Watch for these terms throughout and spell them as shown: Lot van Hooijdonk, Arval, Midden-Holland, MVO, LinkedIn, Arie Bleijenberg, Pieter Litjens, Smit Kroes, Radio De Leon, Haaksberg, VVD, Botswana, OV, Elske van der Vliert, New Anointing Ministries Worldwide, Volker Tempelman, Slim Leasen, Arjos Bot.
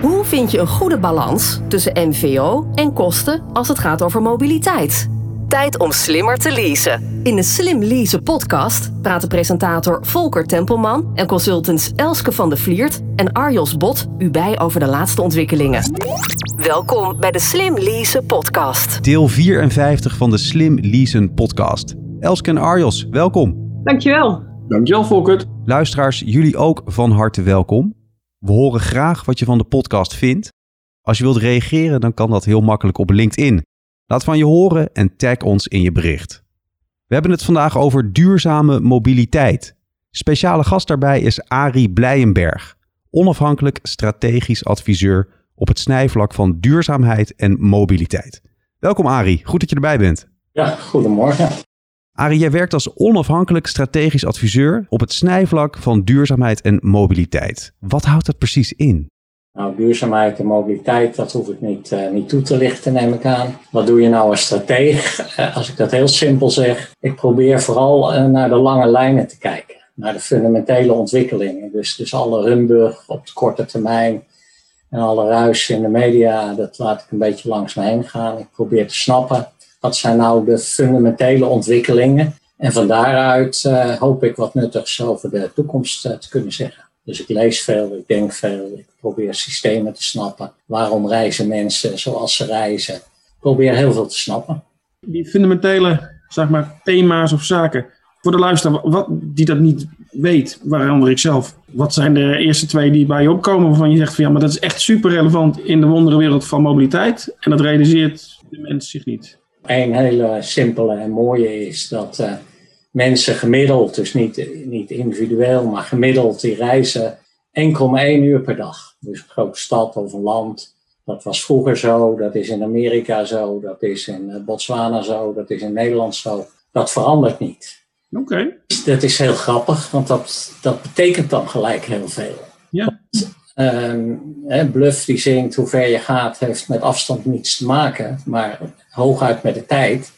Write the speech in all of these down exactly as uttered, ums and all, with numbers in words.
Hoe vind je een goede balans tussen M V O en kosten als het gaat over mobiliteit? Tijd om slimmer te leasen. In de Slim Leasen podcast praten presentator Volker Tempelman en consultants Elske van der Vliert en Arjos Bot u bij over de laatste ontwikkelingen. Welkom bij de Slim Leasen podcast. Deel vierenvijftig van de Slim Leasen podcast. Elske en Arjos, welkom. Dankjewel. Dankjewel, Volker. Luisteraars, jullie ook van harte welkom. We horen graag wat je van de podcast vindt. Als je wilt reageren, dan kan dat heel makkelijk op LinkedIn. Laat van je horen en tag ons in je bericht. We hebben het vandaag over duurzame mobiliteit. Speciale gast daarbij is Arie Bleijenberg, onafhankelijk strategisch adviseur op het snijvlak van duurzaamheid en mobiliteit. Welkom Arie, goed dat je erbij bent. Ja, goedemorgen. Arie, jij werkt als onafhankelijk strategisch adviseur op het snijvlak van duurzaamheid en mobiliteit. Wat houdt dat precies in? Nou, duurzaamheid en mobiliteit, dat hoef ik niet, uh, niet toe te lichten, neem ik aan. Wat doe je nou als strateeg? Uh, als ik dat heel simpel zeg, ik probeer vooral uh, naar de lange lijnen te kijken. Naar de fundamentele ontwikkelingen. Dus, dus alle rumbug op de korte termijn en alle ruis in de media, dat laat ik een beetje langs me heen gaan. Ik probeer te snappen, wat zijn nou de fundamentele ontwikkelingen? En van daaruit uh, hoop ik wat nuttigs over de toekomst uh, te kunnen zeggen. Dus ik lees veel, ik denk veel, ik probeer systemen te snappen. Waarom reizen mensen zoals ze reizen? Ik probeer heel veel te snappen. Die fundamentele, zeg maar, thema's of zaken. Voor de luisteraar wat, die dat niet weet, waaronder ik zelf. Wat zijn de eerste twee die bij je opkomen waarvan je zegt van ja, maar dat is echt super relevant in de wonderenwereld van mobiliteit. En dat realiseert de mens zich niet. Een hele simpele en mooie is dat uh, mensen gemiddeld, dus niet, niet individueel, maar gemiddeld, die reizen één komma één uur per dag. Dus een grote stad of een land, dat was vroeger zo, dat is in Amerika zo, dat is in Botswana zo, dat is in Nederland zo. Dat verandert niet. Oké. Okay. Dat is heel grappig, want dat, dat betekent dan gelijk heel veel. Ja. Want, uh, Bluff die zingt, hoe ver je gaat, heeft met afstand niets te maken, maar hooguit met de tijd.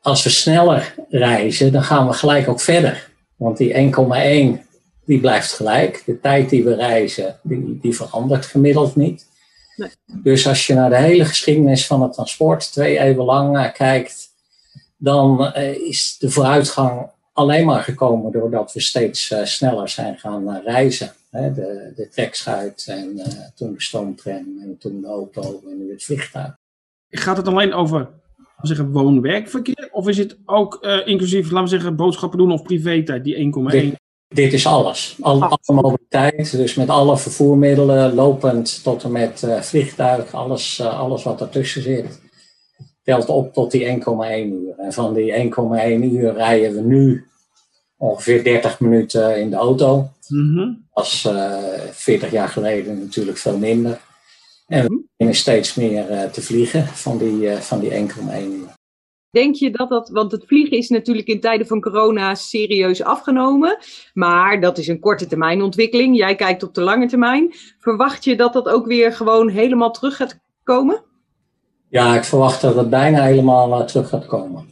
Als we sneller reizen, dan gaan we gelijk ook verder. Want die één komma één, die blijft gelijk. De tijd die we reizen, die, die verandert gemiddeld niet. Nee. Dus als je naar de hele geschiedenis van het transport twee eeuwen lang kijkt, dan uh, is de vooruitgang alleen maar gekomen doordat we steeds uh, sneller zijn gaan uh, reizen. He, de, de trekschuit en uh, toen de stoomtram en toen de auto en nu het vliegtuig. Gaat het alleen over zeggen woon-werkverkeer? Of is het ook uh, inclusief, laten we zeggen, boodschappen doen of privé-tijd, die één komma één? Dit, dit is alles. Alle, alle mobiliteit, dus met alle vervoermiddelen, lopend tot en met uh, vliegtuig, alles, uh, alles wat ertussen zit, telt op tot die één komma één uur. En van die één komma één uur rijden we nu ongeveer dertig minuten in de auto. Mm-hmm. Dat was uh, veertig jaar geleden natuurlijk veel minder. En we beginnen steeds meer uh, te vliegen van die, uh, van die één komma één uur. Denk je dat dat, want het vliegen is natuurlijk in tijden van corona serieus afgenomen. Maar dat is een korte termijn ontwikkeling. Jij kijkt op de lange termijn. Verwacht je dat dat ook weer gewoon helemaal terug gaat komen? Ja, ik verwacht dat het bijna helemaal uh, terug gaat komen.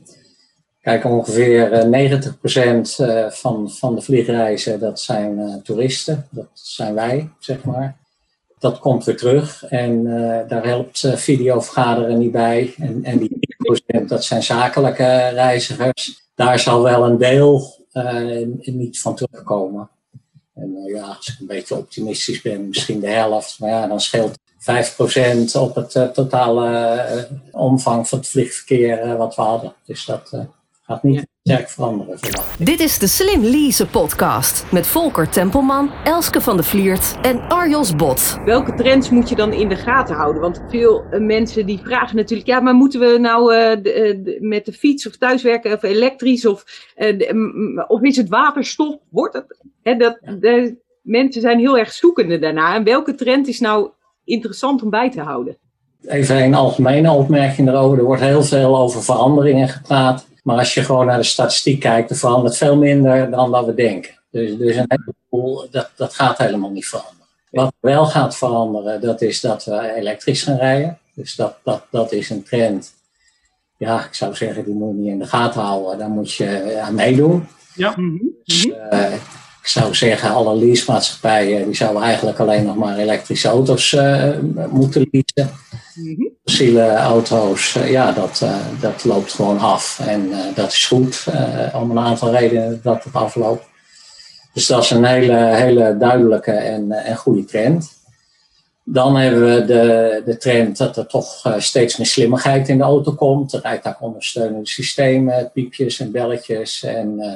Kijk, ongeveer uh, negentig procent uh, van, van de vliegreizen, dat zijn uh, toeristen. Dat zijn wij, zeg maar. Dat komt weer terug en uh, daar helpt uh, videovergaderen niet bij. En, en die tien procent, dat zijn zakelijke reizigers. Daar zal wel een deel uh, niet van terugkomen. En uh, ja, als ik een beetje optimistisch ben, misschien de helft. Maar ja, dan scheelt vijf procent op het uh, totale uh, omvang van het vliegverkeer uh, wat we hadden. Dus dat uh, gaat niet sterk veranderen. Dit is de Slim Leasen podcast met Volker Tempelman, Elske van der Vliert en Arjos Bot. Welke trends moet je dan in de gaten houden? Want veel mensen die vragen natuurlijk, ja, maar moeten we nou uh, de, de, met de fiets of thuiswerken of elektrisch of, uh, de, m, of is het waterstof? Wordt het? Hè, dat, de, mensen zijn heel erg zoekende daarna. En welke trend is nou interessant om bij te houden? Even een algemene opmerking daarover. Er wordt heel veel over veranderingen gepraat. Maar als je gewoon naar de statistiek kijkt, er verandert veel minder dan dat we denken. Dus, dus een heleboel, dat, dat gaat helemaal niet veranderen. Wat wel gaat veranderen, dat is dat we elektrisch gaan rijden. Dus dat, dat, dat is een trend. Ja, ik zou zeggen, die moet je niet in de gaten houden. Daar moet je aan meedoen. Ja. Mm-hmm. Dus, uh, ik Ik zou zeggen, alle leasemaatschappijen die zouden eigenlijk alleen nog maar elektrische auto's uh, moeten leasen. Mm-hmm. Fossiele auto's, uh, ja, dat, uh, dat loopt gewoon af. En uh, dat is goed, uh, om een aantal redenen dat het afloopt. Dus dat is een hele, hele duidelijke en, uh, en goede trend. Dan hebben we de, de trend dat er toch uh, steeds meer slimmigheid in de auto komt. Er rijdt ook ondersteunende systemen, piepjes en belletjes en... Uh,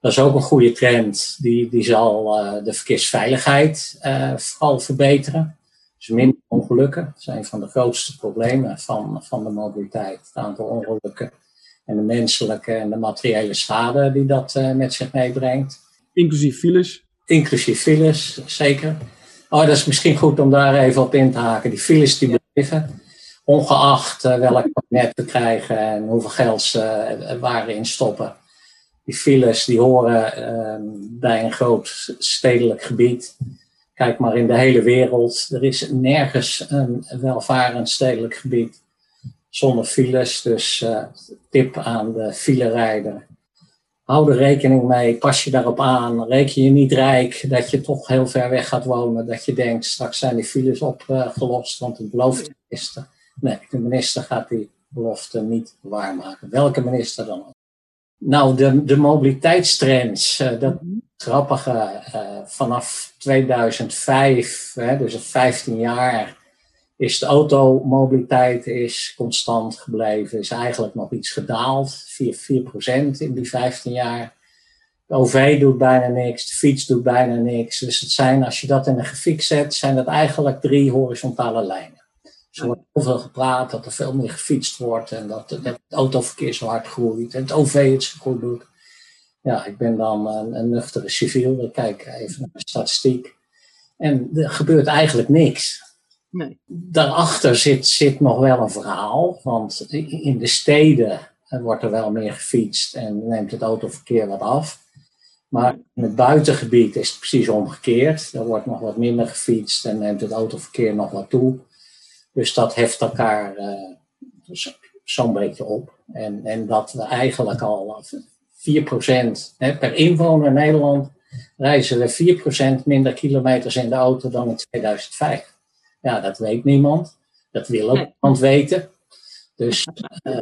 Dat is ook een goede trend, die, die zal uh, de verkeersveiligheid uh, vooral verbeteren. Dus minder ongelukken zijn van de grootste problemen van, van de mobiliteit. Het aantal ongelukken en de menselijke en de materiële schade die dat uh, met zich meebrengt. Inclusief files? Inclusief files, zeker. Oh, dat is misschien goed om daar even op in te haken. Die files die blijven, ongeacht uh, welk kabinet we krijgen en hoeveel geld ze uh, waarin stoppen. Die files die horen uh, bij een groot stedelijk gebied. Kijk maar in de hele wereld. Er is nergens een welvarend stedelijk gebied zonder files. Dus uh, tip aan de filerijder. Hou er rekening mee. Pas je daarop aan. Reken je niet rijk dat je toch heel ver weg gaat wonen. Dat je denkt straks zijn die files opgelost. Want het belooft de minister. Nee, de minister gaat die belofte niet waarmaken. Welke minister dan ook. Nou, de, de mobiliteitstrends, uh, dat grappige, uh, vanaf tweeduizend vijf, hè, dus vijftien jaar, is de automobiliteit is constant gebleven. Is eigenlijk nog iets gedaald, vier procent in die vijftien jaar. De O V doet bijna niks, de fiets doet bijna niks. Dus het zijn, als je dat in een grafiek zet, zijn dat eigenlijk drie horizontale lijnen. Dus er wordt heel veel gepraat, dat er veel meer gefietst wordt en dat, dat het autoverkeer zo hard groeit en het O V het zo goed doet. Ja, ik ben dan een, een nuchtere civiel, ik kijk even naar de statistiek. En er gebeurt eigenlijk niks. Nee. Daarachter zit, zit nog wel een verhaal, want in de steden wordt er wel meer gefietst en neemt het autoverkeer wat af. Maar in het buitengebied is het precies omgekeerd. Er wordt nog wat minder gefietst en neemt het autoverkeer nog wat toe. Dus dat heft elkaar uh, dus zo'n beetje op. En, en dat we eigenlijk al vier procent hè, per inwoner in Nederland reizen we vier procent minder kilometers in de auto dan in tweeduizend vijf. Ja, dat weet niemand. Dat wil ook niemand weten. Dus uh,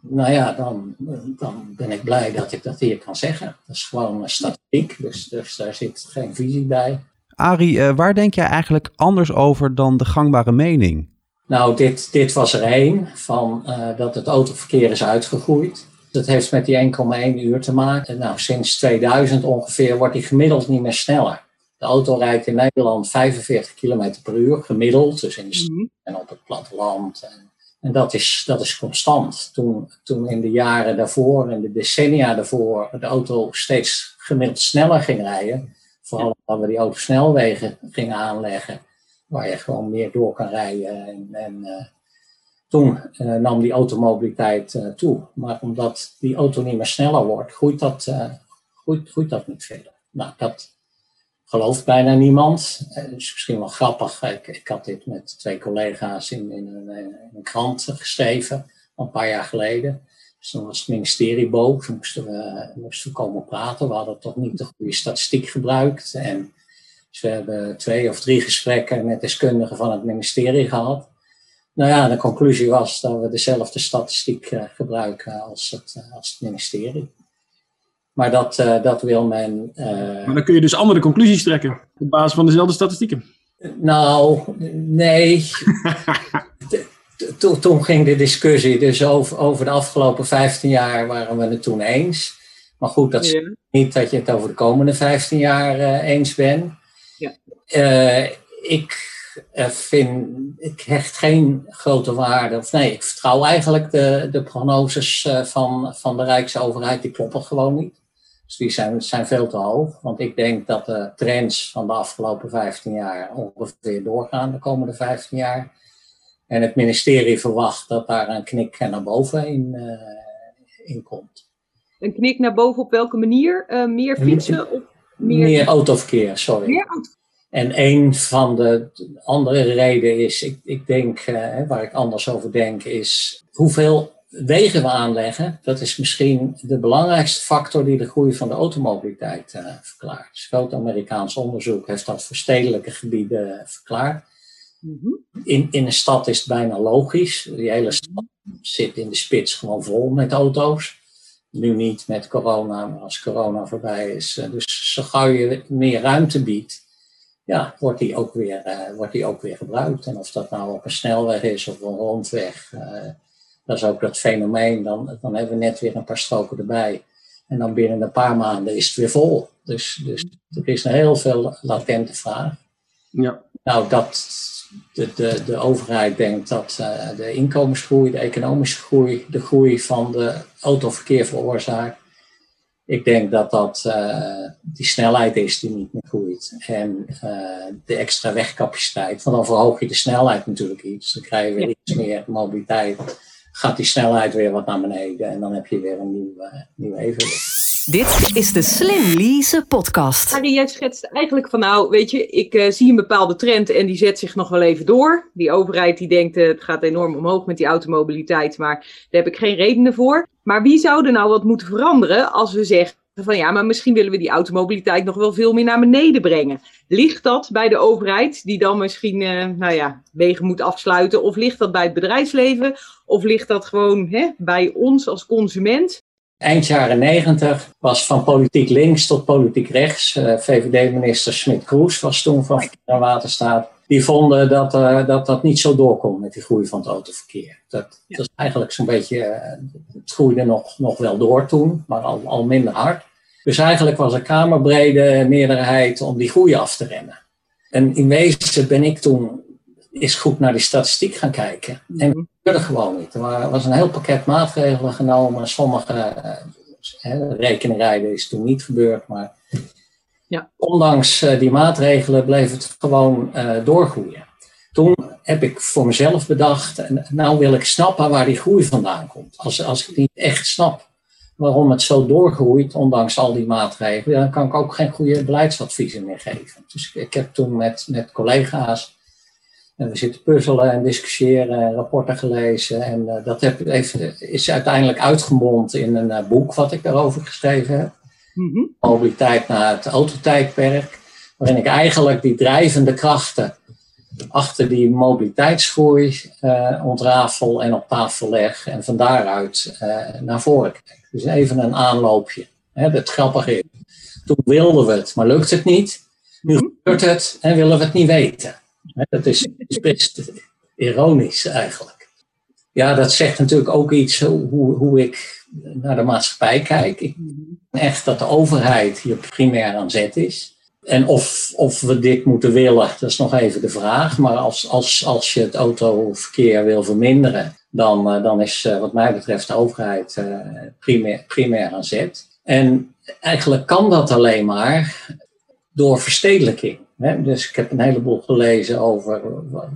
nou ja, dan, dan ben ik blij dat ik dat hier kan zeggen. Dat is gewoon een statistiek, dus, dus daar zit geen visie bij. Arie, waar denk jij eigenlijk anders over dan de gangbare mening? Nou, dit, dit was er één, van uh, dat het autoverkeer is uitgegroeid. Dat heeft met die één komma één uur te maken. Nou, sinds tweeduizend ongeveer wordt die gemiddeld niet meer sneller. De auto rijdt in Nederland vijfenveertig kilometer per uur, gemiddeld. Dus in de stad en op het platteland. En, en dat, is, dat is constant. Toen, toen in de jaren daarvoor, en de decennia daarvoor, de auto steeds gemiddeld sneller ging rijden... Vooral dat we die autosnelwegen gingen aanleggen, waar je gewoon meer door kan rijden. En, en uh, toen uh, nam die automobiliteit uh, toe. Maar omdat die auto niet meer sneller wordt, groeit dat, uh, groeit, groeit dat niet verder. Nou, dat gelooft bijna niemand. Het uh, is misschien wel grappig. Ik, ik had dit met twee collega's in, in, een, in een krant geschreven, een paar jaar geleden. Dus dan was het ministerie boos, moesten we, moesten we komen praten. We hadden toch niet de goede statistiek gebruikt. En dus we hebben twee of drie gesprekken met deskundigen van het ministerie gehad. Nou ja, de conclusie was dat we dezelfde statistiek gebruiken als het, als het ministerie. Maar dat, dat wil men... Uh... Maar dan kun je dus andere conclusies trekken op basis van dezelfde statistieken. Nou, nee... Toen, toen ging de discussie, dus over, over de afgelopen vijftien jaar waren we het toen eens. Maar goed, dat is ja. Niet dat je het over de komende vijftien jaar uh, eens bent. Ja. Uh, ik uh, vind, ik hecht geen grote waarde, of nee, ik vertrouw eigenlijk de, de prognoses uh, van, van de Rijksoverheid, die kloppen gewoon niet. Dus die zijn, zijn veel te hoog, want ik denk dat de trends van de afgelopen vijftien jaar ongeveer doorgaan de komende vijftien jaar. En het ministerie verwacht dat daar een knik naar boven in, uh, in komt. Een knik naar boven op welke manier? Uh, meer fietsen? Of meer... meer autoverkeer, sorry. Meer autoverkeer. En een van de andere redenen is, ik, ik denk, uh, waar ik anders over denk, is hoeveel wegen we aanleggen, dat is misschien de belangrijkste factor die de groei van de automobiliteit uh, verklaart. Dus groot Amerikaans onderzoek heeft dat voor stedelijke gebieden verklaard. Mm-hmm. In, in een stad is het bijna logisch. Die hele stad zit in de spits gewoon vol met auto's. Nu niet met corona, maar als corona voorbij is. Uh, dus zo gauw je meer ruimte biedt, ja, wordt die ook weer, uh, wordt die ook weer gebruikt. En of dat nou op een snelweg is of een rondweg... Uh, Dat is ook dat fenomeen, dan, dan hebben we net weer een paar stroken erbij. En dan binnen een paar maanden is het weer vol. Dus, dus er is een heel veel latente vraag. Ja. Nou, dat de, de, de overheid denkt dat uh, de inkomensgroei, de economische groei, de groei van de autoverkeer veroorzaakt. Ik denk dat dat uh, die snelheid is die niet meer groeit. En uh, de extra wegcapaciteit, want dan verhoog je de snelheid natuurlijk iets. Dan krijg je weer iets meer mobiliteit. Gaat die snelheid weer wat naar beneden en dan heb je weer een nieuw, uh, nieuw evenwicht. Dit is de Slim Leasen podcast. Arie, jij schetst eigenlijk van nou, weet je, ik uh, zie een bepaalde trend en die zet zich nog wel even door. Die overheid die denkt, uh, het gaat enorm omhoog met die automobiliteit, maar daar heb ik geen redenen voor. Maar wie zou er nou wat moeten veranderen als we zeggen van ja, maar misschien willen we die automobiliteit nog wel veel meer naar beneden brengen. Ligt dat bij de overheid die dan misschien uh, nou ja, wegen moet afsluiten? Of ligt dat bij het bedrijfsleven? Of ligt dat gewoon hè, bij ons als consument? Eind jaren negentig was van politiek links tot politiek rechts. Uh, V V D-minister Smit Kroes was toen van Verkeer en Waterstaat. Die vonden dat, uh, dat dat niet zo doorkomt met die groei van het autoverkeer. Dat, ja. dat is eigenlijk zo'n beetje, uh, het groeide nog, nog wel door toen, maar al, al minder hard. Dus eigenlijk was er kamerbrede meerderheid om die groei af te remmen. En in wezen ben ik toen eens goed naar die statistiek gaan kijken. En dat gebeurde gewoon niet. Er was een heel pakket maatregelen genomen. Sommige uh, rekenrijden is toen niet gebeurd, maar... Ja. Ondanks uh, die maatregelen bleef het gewoon uh, doorgroeien. Toen heb ik voor mezelf bedacht, en nou wil ik snappen waar die groei vandaan komt. Als, als ik niet echt snap waarom het zo doorgroeit, ondanks al die maatregelen, dan kan ik ook geen goede beleidsadviezen meer geven. Dus ik heb toen met, met collega's, en we zitten puzzelen en discussiëren en rapporten gelezen. En uh, dat heb, heeft, is uiteindelijk uitgemond in een uh, boek wat ik daarover geschreven heb. Mm-hmm. Mobiliteit naar het autotijdperk, waarin ik eigenlijk die drijvende krachten achter die mobiliteitsgroei uh, ontrafel en op tafel leg en van daaruit uh, naar voren kijk. Dus even een aanloopje. Hè, dat grappige is, toen wilden we het, maar lukt het niet. Nu gebeurt het en willen we het niet weten. Hè, dat is, is best ironisch eigenlijk. Ja, dat zegt natuurlijk ook iets hoe, hoe ik naar de maatschappij kijk. Ik, Echt dat de overheid hier primair aan zet is. En of, of we dit moeten willen, dat is nog even de vraag. Maar als, als, als je het autoverkeer wil verminderen, dan, dan is wat mij betreft de overheid uh, primair, primair aan zet. En eigenlijk kan dat alleen maar door verstedelijking. Hè? Dus ik heb een heleboel gelezen over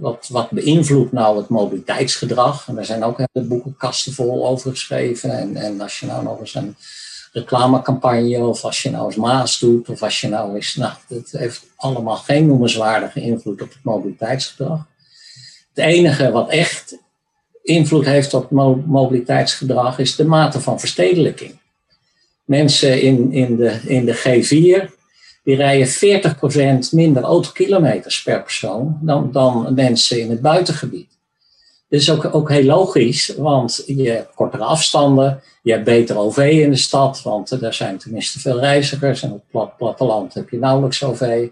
wat, wat beïnvloedt nou het mobiliteitsgedrag. En er zijn ook hele boekenkasten vol over geschreven. En, en als je nou nog eens een... reclamecampagne, of als je nou eens Maas doet, of als je nou eens... Nou, dat heeft allemaal geen noemenswaardige invloed op het mobiliteitsgedrag. Het enige wat echt invloed heeft op het mo- mobiliteitsgedrag is de mate van verstedelijking. Mensen in, in, de, in de G vier, die rijden veertig procent minder autokilometers per persoon dan, dan mensen in het buitengebied. Dat is ook, ook heel logisch, want je hebt kortere afstanden, je hebt beter O V in de stad, want er zijn tenminste veel reizigers en op het platteland heb je nauwelijks O V.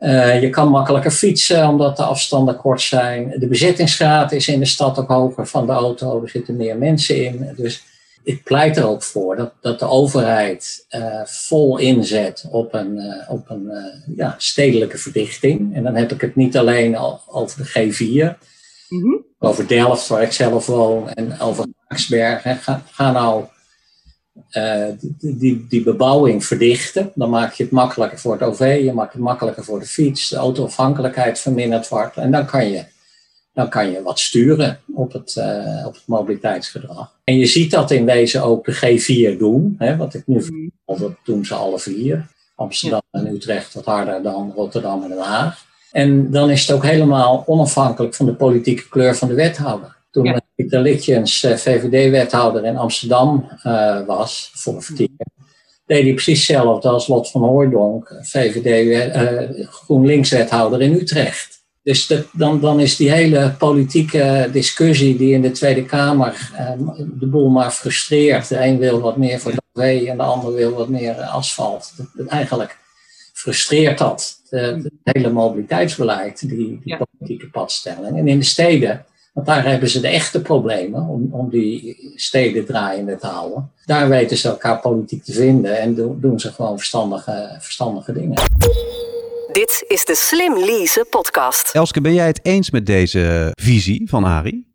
Uh, je kan makkelijker fietsen omdat de afstanden kort zijn. De bezettingsgraad is in de stad ook hoger van de auto, er zitten meer mensen in. Dus ik pleit er ook voor dat, dat de overheid uh, vol inzet op een, uh, op een uh, ja, stedelijke verdichting. En dan heb ik het niet alleen al over de G vier... Mm-hmm. Over Delft, waar ik zelf woon, en over Haaksberg. Ga, ga nou uh, die, die, die bebouwing verdichten. Dan maak je het makkelijker voor het O V, je maakt het makkelijker voor de fiets. De autoafhankelijkheid vermindert wordt. En dan kan je, dan kan je wat sturen op het, uh, op het mobiliteitsgedrag. En je ziet dat in deze ook de G vier doen. Hè, wat ik nu mm-hmm. vertel, dat doen ze alle vier. Amsterdam ja. en Utrecht wat harder dan Rotterdam en Den Haag. En dan is het ook helemaal onafhankelijk van de politieke kleur van de wethouder. Toen ja. Pieter Litjens V V D-wethouder in Amsterdam uh, was, voor vertieren, deed hij precies hetzelfde als Lot van Hooijdonk, V V D uh, GroenLinks-wethouder in Utrecht. Dus de, dan, dan is die hele politieke discussie die in de Tweede Kamer uh, de boel maar frustreert. De een wil wat meer voor de A W en de ander wil wat meer asfalt. Dat, dat eigenlijk frustreert dat het hele mobiliteitsbeleid, die, die ja. politieke padstelling. En in de steden, want daar hebben ze de echte problemen om, om die steden draaiende te houden. Daar weten ze elkaar politiek te vinden en do, doen ze gewoon verstandige, verstandige dingen. Dit is de Slim Leasen podcast. Elske, ben jij het eens met deze visie van Arie?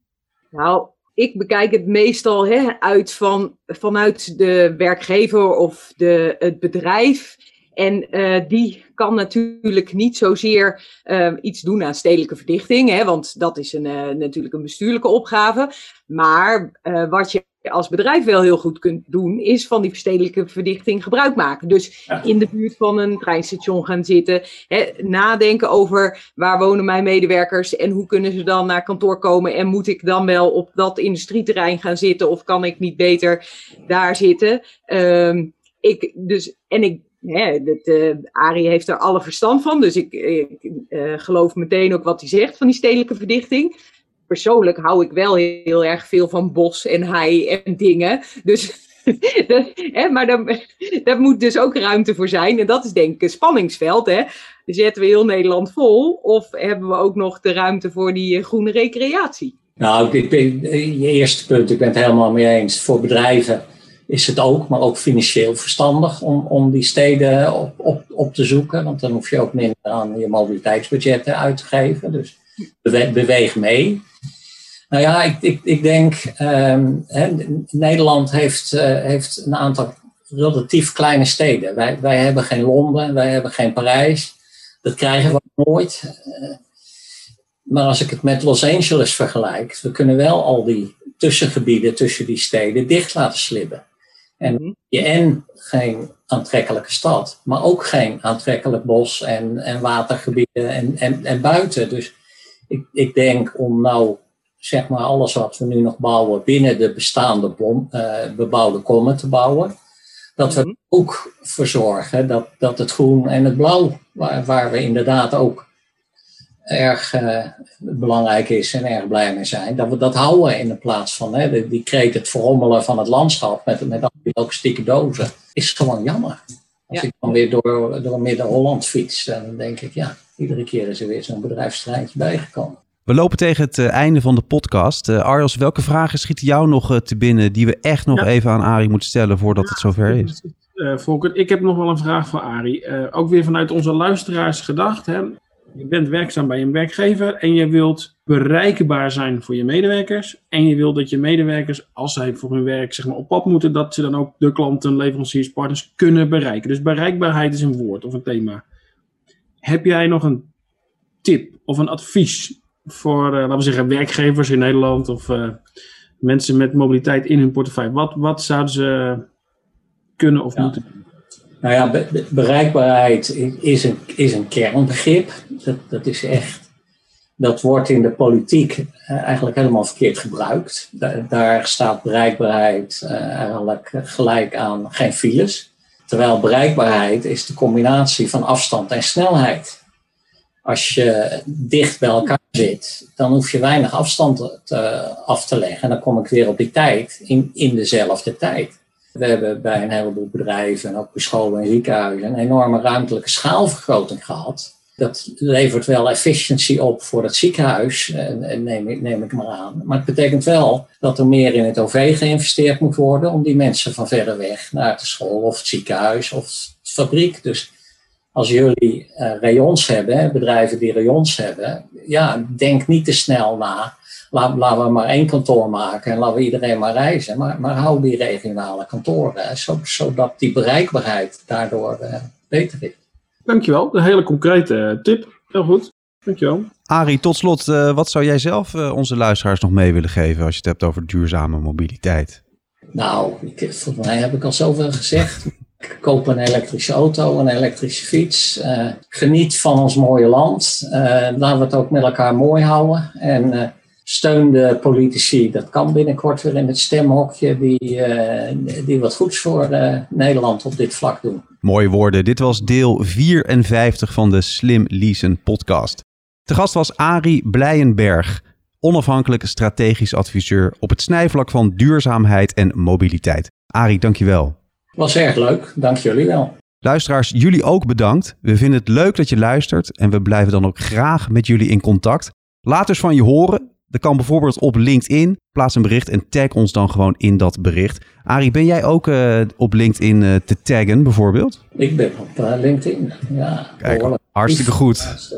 Nou, ik bekijk het meestal hè, uit van, vanuit de werkgever of de, het bedrijf. En uh, die kan natuurlijk niet zozeer uh, iets doen aan stedelijke verdichting. Hè, want dat is een, uh, natuurlijk een bestuurlijke opgave. Maar uh, wat je als bedrijf wel heel goed kunt doen, is van die stedelijke verdichting gebruik maken. Dus ja. in de buurt van een treinstation gaan zitten. Hè, nadenken over waar wonen mijn medewerkers en hoe kunnen ze dan naar kantoor komen. En moet ik dan wel op dat industrieterrein gaan zitten of kan ik niet beter daar zitten? Um, ik, dus, en ik... Ja, dat, uh, Arie heeft er alle verstand van, dus ik, ik uh, geloof meteen ook wat hij zegt van die stedelijke verdichting. Persoonlijk hou ik wel heel, heel erg veel van bos en hei en dingen, dus, dat, hè, maar daar, daar moet dus ook ruimte voor zijn. En dat is denk ik een spanningsveld. Hè. Zetten we heel Nederland vol of hebben we ook nog de ruimte voor die groene recreatie? Nou, ik ben, je eerste punt, ik ben het helemaal mee eens, voor bedrijven. Is het ook, maar ook financieel verstandig om, om die steden op, op, op te zoeken. Want dan hoef je ook minder aan je mobiliteitsbudgetten uit te geven. Dus bewe, beweeg mee. Nou ja, ik, ik, ik denk, um, hè, Nederland heeft, uh, heeft een aantal relatief kleine steden. Wij, wij hebben geen Londen, wij hebben geen Parijs. Dat krijgen we nooit. Uh, maar als ik het met Los Angeles vergelijk, we kunnen wel al die tussengebieden tussen die steden dicht laten slibben. En je en geen aantrekkelijke stad, maar ook geen aantrekkelijk bos en, en watergebieden en, en, en buiten. Dus ik, ik denk om nou, zeg maar, alles wat we nu nog bouwen binnen de bestaande bom, uh, bebouwde kommen te bouwen, dat we er ook voor zorgen dat, dat het groen en het blauw, waar, waar we inderdaad ook erg uh, belangrijk is en erg blij mee zijn, dat we dat houden in de plaats van hè, die, die kreet het verrommelen van het landschap met, met al die logistieke dozen, is gewoon jammer. Als ja. ik dan weer door, door Midden-Holland fiets, dan denk ik, ja, iedere keer is er weer zo'n bedrijfstreintje bijgekomen. We lopen tegen het uh, einde van de podcast. Uh, Arjos, welke vragen schieten jou nog uh, te binnen die we echt nog ja. even aan Arie moeten stellen voordat ja. het zover is? Uh, Volker, ik heb nog wel een vraag voor Arie. Uh, ook weer vanuit onze luisteraars gedacht, hè? Je bent werkzaam bij een werkgever en je wilt bereikbaar zijn voor je medewerkers. En je wilt dat je medewerkers, als zij voor hun werk zeg maar, op pad moeten, dat ze dan ook de klanten, leveranciers, partners kunnen bereiken. Dus bereikbaarheid is een woord of een thema. Heb jij nog een tip of een advies voor, uh, laten we zeggen, werkgevers in Nederland of uh, mensen met mobiliteit in hun portefeuille? Wat, wat zouden ze kunnen of ja. moeten doen? Nou ja, bereikbaarheid is een, is een kernbegrip. Dat, dat is echt, dat wordt in de politiek eigenlijk helemaal verkeerd gebruikt. Daar, daar staat bereikbaarheid eigenlijk gelijk aan geen files. Terwijl bereikbaarheid is de combinatie van afstand en snelheid. Als je dicht bij elkaar zit, dan hoef je weinig afstand te, af te leggen. En dan kom ik weer op die tijd, in, in dezelfde tijd. We hebben bij een heleboel bedrijven en ook bij scholen en ziekenhuizen een enorme ruimtelijke schaalvergroting gehad. Dat levert wel efficiëntie op voor het ziekenhuis, neem ik, neem ik maar aan. Maar het betekent wel dat er meer in het O V geïnvesteerd moet worden om die mensen van verder weg naar de school of het ziekenhuis of de fabriek. Dus als jullie uh, rayons hebben, bedrijven die rayons hebben, ja, denk niet te snel na. Laten we maar één kantoor maken en laten we iedereen maar reizen. Maar, maar hou die regionale kantoren, hè, zodat die bereikbaarheid daardoor eh, beter is. Dankjewel, een hele concrete tip. Heel goed, dankjewel. Arie, tot slot, uh, wat zou jij zelf uh, onze luisteraars nog mee willen geven als je het hebt over duurzame mobiliteit? Nou, ik, volgens mij heb ik al zoveel gezegd. Ik koop een elektrische auto, een elektrische fiets. Uh, geniet van ons mooie land. Uh, laten we het ook met elkaar mooi houden en... Uh, Steun de politici, dat kan binnenkort weer in het stemhokje, die, uh, die wat goeds voor uh, Nederland op dit vlak doen. Mooie woorden. Dit was deel vierenvijftig van de Slim Leasen podcast. Te gast was Arie Bleijenberg, onafhankelijk strategisch adviseur op het snijvlak van duurzaamheid en mobiliteit. Arie, dankjewel. Was erg leuk, dank jullie wel. Luisteraars, jullie ook bedankt. We vinden het leuk dat je luistert en we blijven dan ook graag met jullie in contact. Laat dus van je horen. Dat kan bijvoorbeeld op LinkedIn. Plaats een bericht en tag ons dan gewoon in dat bericht. Arie, ben jij ook uh, op LinkedIn uh, te taggen bijvoorbeeld? Ik ben op uh, LinkedIn, ja. Kijk, hartstikke goed.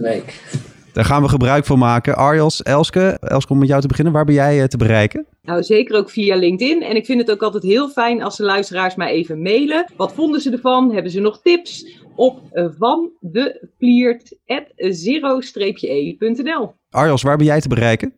Daar gaan we gebruik van maken. Arjos, Elske, Elske, om met jou te beginnen. Waar ben jij uh, te bereiken? Nou, zeker ook via LinkedIn. En ik vind het ook altijd heel fijn als de luisteraars mij even mailen. Wat vonden ze ervan? Hebben ze nog tips? Op van der Vliert punt zero e punt n l. Arjos, waar ben jij te bereiken?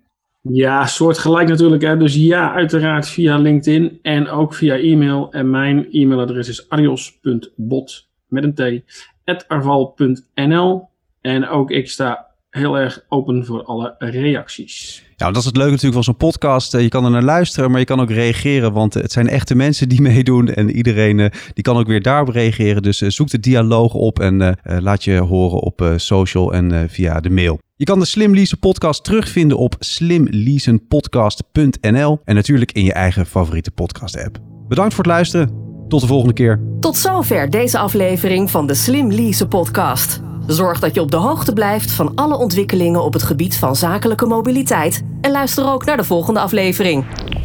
Ja, soortgelijk natuurlijk. Hè. Dus ja, uiteraard via LinkedIn en ook via e-mail. En mijn e-mailadres is arjos punt bot, met een t, at arval punt n l. En ook ik sta heel erg open voor alle reacties. Ja, dat is het leuke natuurlijk van zo'n podcast. Je kan er naar luisteren, maar je kan ook reageren. Want het zijn echte mensen die meedoen. En iedereen die kan ook weer daarop reageren. Dus zoek de dialoog op en uh, laat je horen op uh, social en uh, via de mail. Je kan de Slim Leasen podcast terugvinden op slim leasen podcast punt n l. En natuurlijk in je eigen favoriete podcast app. Bedankt voor het luisteren. Tot de volgende keer. Tot zover deze aflevering van de Slim Leasen podcast. Zorg dat je op de hoogte blijft van alle ontwikkelingen op het gebied van zakelijke mobiliteit. En luister ook naar de volgende aflevering.